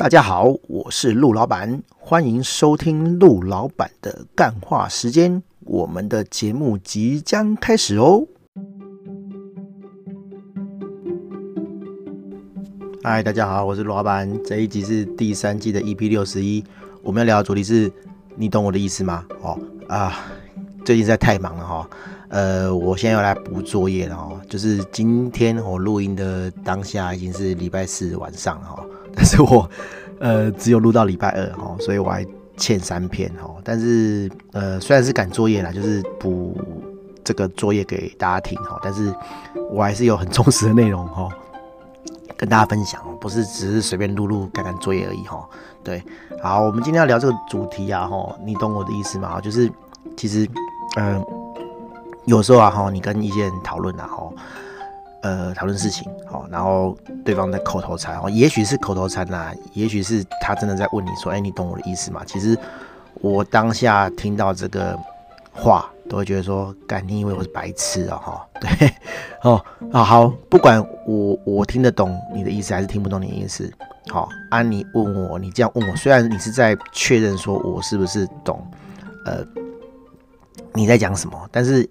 大家好，我是陆老板，欢迎收听陆老板的干话时间。我们的节目即将开始哦。嗨，大家好，我是陆老板。这一集是第三季的 EP61，我们要聊的主题是你懂我的意思吗？最近实在太忙了哈。我现在要来补作业了哈，就是今天我录音的当下已经是礼拜四晚上了哈。但是我只有录到礼拜二哈，所以我还欠3篇哈。但是虽然是赶作业啦，就是补这个作业给大家听哈，但是我还是有很充实的内容哈，跟大家分享，不是只是随便录赶作业而已哈。对，好，我们今天要聊这个主题啊哈，你懂我的意思吗？就是其实有时候啊哈，你跟一些人讨论啊哈。讨论事情，然后对方在口头禅，也许是口头禅啦，也许是他真的在问你说，你懂我的意思吗？其实我当下听到这个话，都会觉得说，干，你以为我是白痴啊？哈，对，好，不管我听得懂你的意思还是听不懂你的意思，好，你问我，你这样问我，虽然你是在确认说我是不是懂，你在讲什么，但是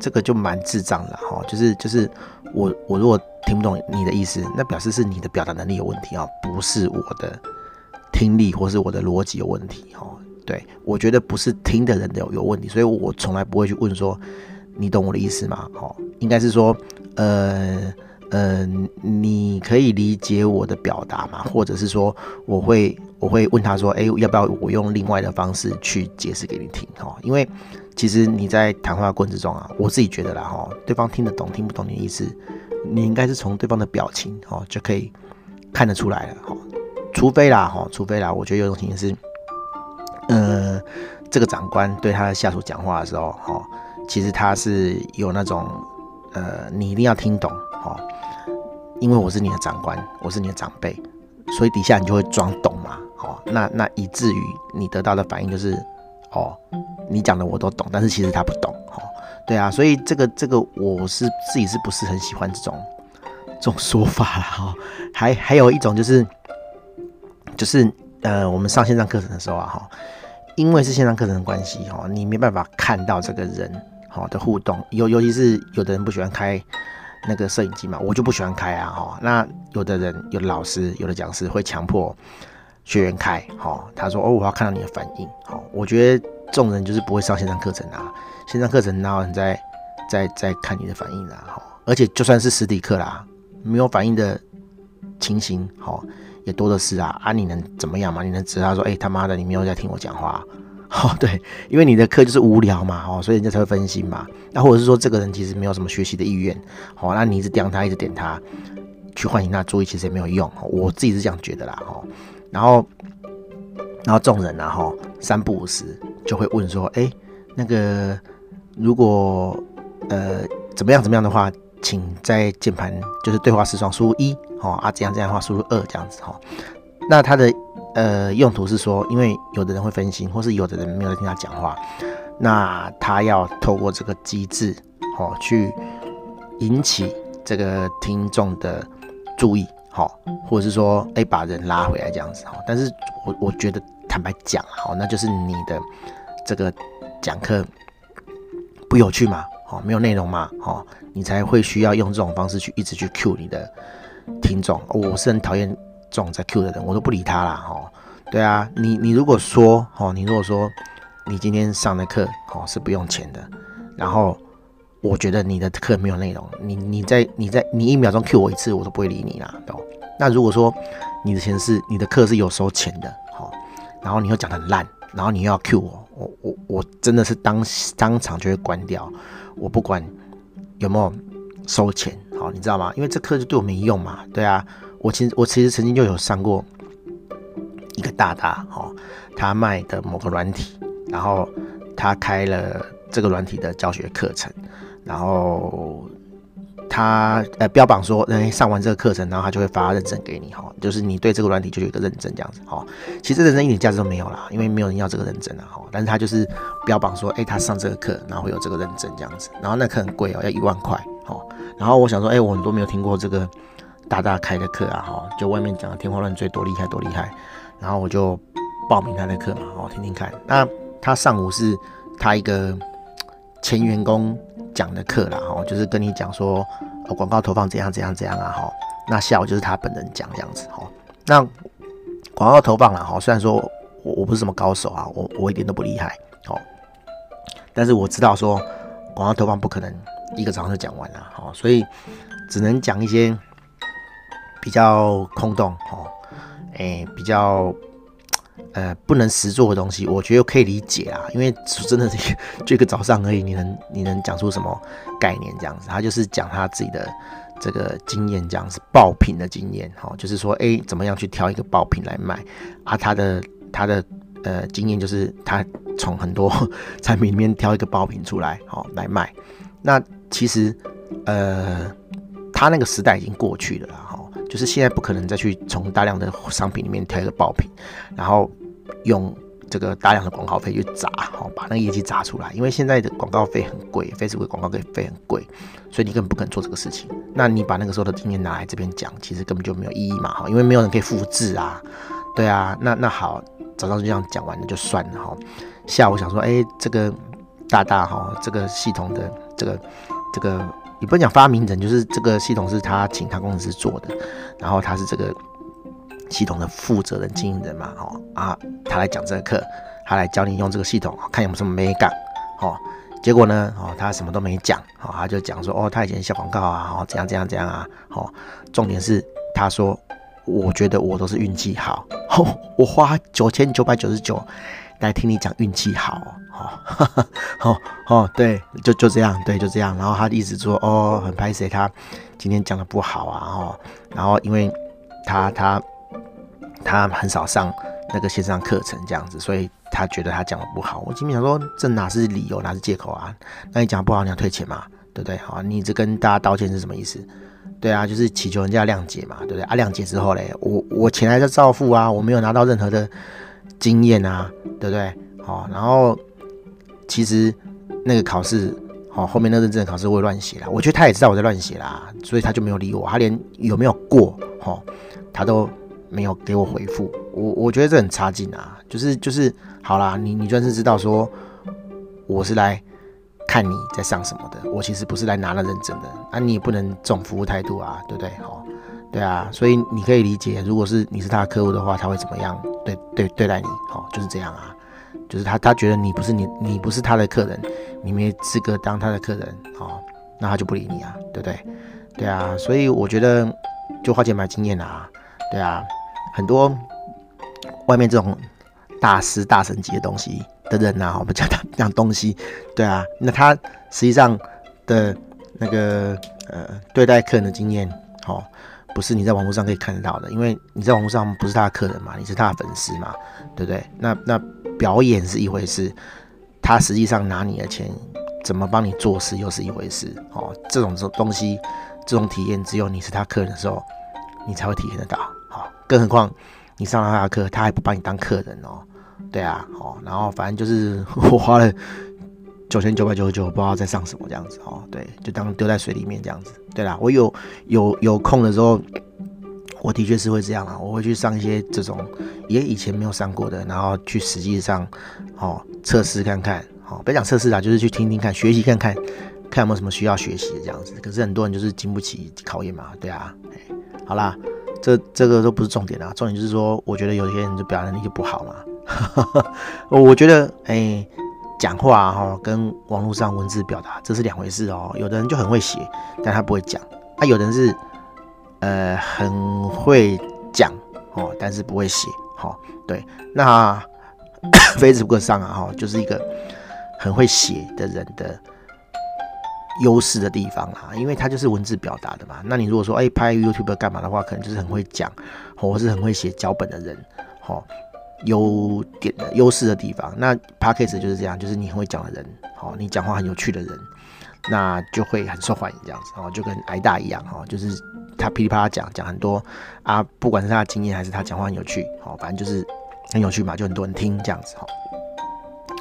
这个就蛮智障的哈，就是。我如果听不懂你的意思，那表示是你的表达能力有问题啊，不是我的听力或是我的逻辑有问题哈。对，我觉得不是听的人有问题，所以我从来不会去问说你懂我的意思吗？哦，应该是说你可以理解我的表达吗？或者是说我会问他说，要不要我用另外的方式去解释给你听哈？因为其实你在谈话过程中啊，我自己觉得啦哈，对方听得懂听不懂你的意思，你应该是从对方的表情哈就可以看得出来了哈。除非啦，我觉得有种情形是，这个长官对他的下属讲话的时候哈，其实他是有那种你一定要听懂哈，因为我是你的长官，我是你的长辈，所以底下你就会装懂嘛，哦，那以至于你得到的反应就是。你讲的我都懂，但是其实他不懂，对啊，所以这个我是自己是不是很喜欢这种说法啦哈？还有一种就是我们上线上课程的时候啊哈，因为是线上课程的关系哈，你没办法看到这个人好的互动，尤其是有的人不喜欢开那个摄影机嘛，我就不喜欢开啊哈。那有的人有的老师有的讲师会强迫。学员开，他说我要看到你的反应，我觉得这种人就是不会上线上课程啊，线上课程然后你再看你的反应啦，而且就算是实体课啦，没有反应的情形，也多的是啊，你能怎么样嘛？你能指他说，他妈的，你没有在听我讲话，对，因为你的课就是无聊嘛，所以人家才会分心嘛，那或者是说这个人其实没有什么学习的意愿，那你一直点他，一直点他，去唤醒他注意，其实也没有用，我自己是这样觉得啦，然后众人啊哈，3不5时就会问说，那个如果怎么样的话，请在键盘就是对话视窗输入1，这样的话输入2这样子哈。那它的用途是说，因为有的人会分心，或是有的人没有在听他讲话，那他要透过这个机制去引起这个听众的注意。或者是说，把人拉回来这样子，但是我觉得坦白讲，那就是你的这个讲课不有趣嘛，没有内容嘛，你才会需要用这种方式去一直去 cue 你的听众。我是很讨厌这种在 cue 的人，我都不理他啦，对啊，你如果说，你今天上的课，是不用钱的，然后。我觉得你的课没有内容，你1秒钟 cue 我一次，我都不会理你啦，懂？那如果说你的钱是你的课是有收钱的，然后你又讲得很烂，然后你又要 cue 我真的是当场就会关掉，我不管有没有收钱，你知道吗？因为这课就对我没用嘛，对啊，我其实曾经就有上过一个大大，他卖的某个软体，然后他开了这个软体的教学课程。然后他标榜说，上完这个课程，然后他就会发认证给你哈，就是你对这个软体就有一个认证这样子哈。其实认证一点价值都没有啦，因为没有人要这个认证啦哈。但是他就是标榜说，他上这个课，然后会有这个认证这样子。然后那课很贵哦，要1万块哈。然后我想说，我都没有听过这个大大开的课啊，哈，就外面讲的天花乱坠多厉害多厉害，然后我就报名他的课嘛，哦，听听看。那他上午是他一个前员工讲的课啦，哈，就是跟你讲说广告投放怎样怎样怎样啊，哈。那下午就是他本人讲这样子，哈。那广告投放啦，哈，虽然说我不是什么高手啊，我一点都不厉害，哦，但是我知道说广告投放不可能一个早上就讲完了，哦，所以只能讲一些比较空洞，哦，比较不能实做的东西，我觉得可以理解啦，因为真的是就一个早上而已，你能讲出什么概念这样子？他就是讲他自己的这个经验，这样子爆品的经验，哦，就是说怎么样去挑一个爆品来卖啊，他的经验就是他从很多产品里面挑一个爆品出来，好，来卖。那其实他那个时代已经过去了啦，哈，就是现在不可能再去从大量的商品里面挑一个爆品，然后用这个大量的广告费去砸，哈，把那个业绩砸出来。因为现在的广告费很贵 ，Facebook 广告费很贵，所以你根本不可能做这个事情。那你把那个时候的经验拿来这边讲，其实根本就没有意义嘛，哈，因为没有人可以复制啊。对啊，那好。早上就这样讲完了就算了哈，下午想说，这个大大哈，这个系统的这个，也不能讲发明人，就是这个系统是他请他工程师做的，然后他是这个系统的负责人、经营人嘛，哦啊，他来讲这个课，他来教你用这个系统，看有没有什么美感，哦，结果呢，哦，他什么都没讲，哦，他就讲说，哦，他以前下广告啊，哦，怎样怎样怎样啊，哦，重点是他说。我觉得我都是运气好，我花9999来听你讲运气好，哦，对，就这样，对，就这样。然后他一直说，哦，很抱歉，他今天讲的不好啊，哦，然后因为他很少上那个线上课程这样子，所以他觉得他讲的不好。我心里想说，这哪是理由，哪是借口啊？那你讲不好，你要退钱嘛，对不对？好，你这跟大家道歉是什么意思？对啊，就是祈求人家谅解嘛，对不对啊？谅解之后嘞，我钱还在照付啊，我没有拿到任何的经验啊，对不对？好，哦，然后其实那个考试，好，哦，后面那认证的考试我也乱写啦，我觉得他也知道我在乱写啦，所以他就没有理我，他连有没有过，哦，他都没有给我回复，我觉得这很差劲啊，就是好啦，你算是知道说我是来。看你在上什么的，我其实不是来拿那认真的啊，你也不能这种服务态度啊，对不对？哦，对啊，所以你可以理解，如果是你是他的客户的话，他会怎么样对待你？哦，就是这样啊，就是他觉得你不是他的客人，你没资格当他的客人，哦，那他就不理你啊，对不对？对啊，所以我觉得就花钱买经验啊，对啊，很多外面这种大师大神级的东西。的人啊，我们讲东西，对啊，那他实际上的那个对待客人的经验，哦，不是你在网络上可以看得到的，因为你在网络上不是他的客人嘛，你是他的粉丝嘛，对不对？那表演是一回事，他实际上拿你的钱怎么帮你做事又是一回事，哦，这种东西，这种体验只有你是他客人的时候，你才会体验得到，好，哦，更何况你上了他的课，他还不把你当客人哦。对啊，哦，然后反正就是我花了9999，不知道在上什么这样子哦。对，就当丢在水里面这样子。对啦，我有空的时候，我的确是会这样啦，我会去上一些这种也以前没有上过的，然后去实际上哦测试看看哦，别讲测试啦，就是去听听看，学习看看，看有没有什么需要学习的这样子。可是很多人就是经不起考验嘛，对啊。好啦，这个都不是重点啦，重点就是说，我觉得有些人就表达能力就不好嘛。我觉得，讲话哈，哦，跟网络上文字表达这是两回事哦。有的人就很会写，但他不会讲；啊，有的人是很会讲哦，但是不会写。好，哦，对，那Facebook 上啊，哈，就是一个很会写的人的优势的地方啊，因为他就是文字表达的嘛。那你如果说拍 YouTube 干嘛的话，可能就是很会讲，或是很会写脚本的人，哦。优点的优势的地方，那 podcast 就是这样，就是你很会讲的人，哦，你讲话很有趣的人，那就会很受欢迎这样子哦，就跟挨大一样哦，就是他噼里啪啦讲很多啊，不管是他的经验还是他讲话很有趣，哦，反正就是很有趣嘛，就很多人听这样子哦。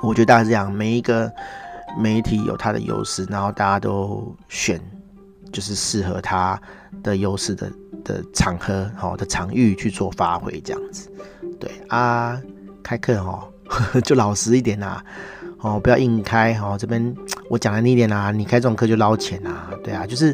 我觉得大概是这样，每一个媒体有它的优势，然后大家都选就是适合他的优势 的场合、哦、的场域去做发挥这样子。对啊，开课、哦、就老实一点啦、啊哦，不要硬开、哦、这边我讲难听一点啦、啊，你开这种课就捞钱啊，对啊，就是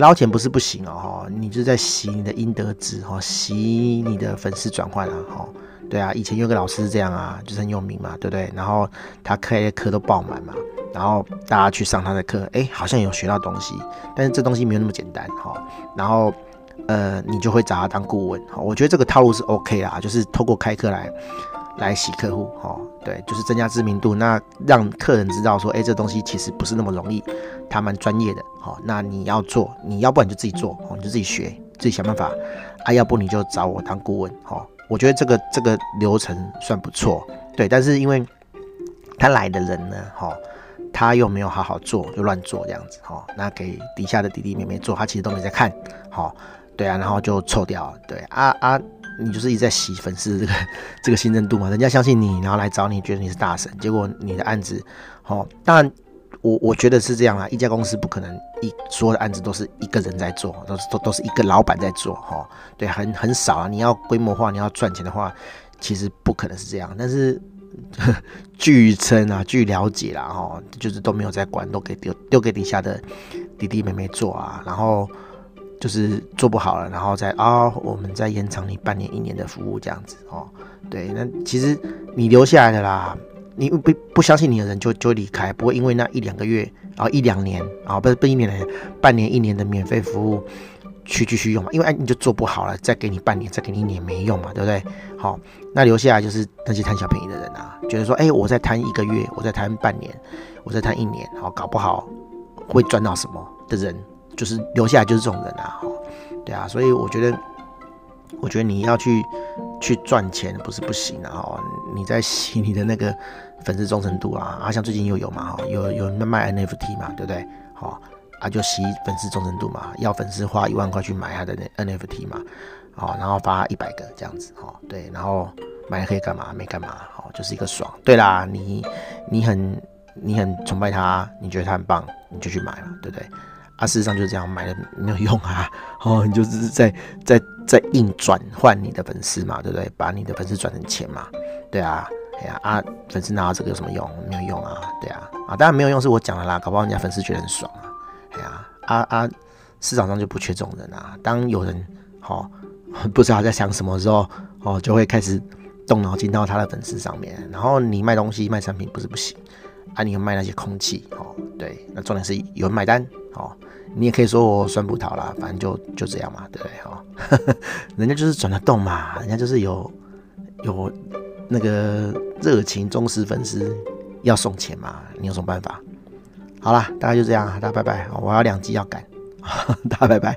捞钱不是不行哦，你就是在洗你的阴德值哦，洗你的粉丝转换啊，哦，对啊，以前有个老师是这样啊，就是很有名嘛，对不对？然后他开的课都爆满嘛，然后大家去上他的课，哎，好像有学到东西，但是这东西没有那么简单哈、哦。然后你就会找他当顾问、哦，我觉得这个套路是 OK 啦，就是透过开课来洗客户哈、哦，对，就是增加知名度，那让客人知道说，哎，这东西其实不是那么容易，他蛮专业的，哈、哦，那你要做，你要不然就自己做，哦，你就自己学，自己想办法，啊，要不你就找我当顾问，哈、哦，我觉得这个流程算不错，对，但是因为他来的人呢，哈、哦，他又没有好好做，就乱做这样子，哈、哦，那给底下的弟弟妹妹做，他其实都没在看，好、哦，对啊，然后就臭掉了，对，啊。你就是一直在洗粉丝这个信任度嘛，人家相信你，然后来找你，觉得你是大神，结果你的案子，哦，当然我觉得是这样啦，一家公司不可能所有的案子都是一个人在做，都是一个老板在做，哦，对，很少啊，你要规模化，你要赚钱的话，其实不可能是这样，但是据称啊，据了解啦，哦，就是都没有在管，都给丢给底下的弟弟妹妹做啊，然后。就是做不好了，然后再我们再延长你半年、一年的服务这样子哦。对，那其实你留下来的啦，你不相信你的人就离开，不会因为那一两个月，然后一两年啊，不一年半年、一年的免费服务去继续用嘛，因为你就做不好了，再给你半年、再给你一年没用嘛，对不对？好、哦，那留下来就是那些贪小便宜的人啊，觉得说，哎，我再贪一个月，我再贪半年，我再贪一年，然后搞不好会赚到什么的人。就是留下来就是这种人啊，对啊，所以我觉得你要去赚钱不是不行啊，你在洗你的那个粉丝忠诚度啊，像最近又有嘛，有人卖 NFT 嘛，对不对？好啊，就洗粉丝忠诚度嘛，要粉丝花1万块去买他的 NFT 嘛，好，然后发100个这样子，好，对，然后买了可以干嘛？没干嘛，好，就是一个爽。对啦，你很崇拜他，你觉得他很棒，你就去买嘛，对不对？啊，事实上就是这样，买了没有用啊！哦，你就是在硬转换你的粉丝嘛，对不对？把你的粉丝转成钱嘛，对啊，哎呀啊，粉丝拿到这个有什么用？没有用啊，对啊，啊，当然没有用是我讲的啦，搞不好人家粉丝觉得很爽啊，哎呀啊，市场上就不缺这种人啊。当有人哦不知道他在想什么的时候，哦就会开始动脑筋到他的粉丝上面，然后你卖东西卖产品不是不行，啊，你又卖那些空气哦，对，那重点是有人买单。哦，你也可以说我酸葡萄啦，反正就这样嘛，对不对？哦，人家就是转得动嘛，人家就是有那个热情忠实粉丝要送钱嘛，你有什么办法？好啦，大概就这样，大家拜拜，我要2集要赶，大家拜拜。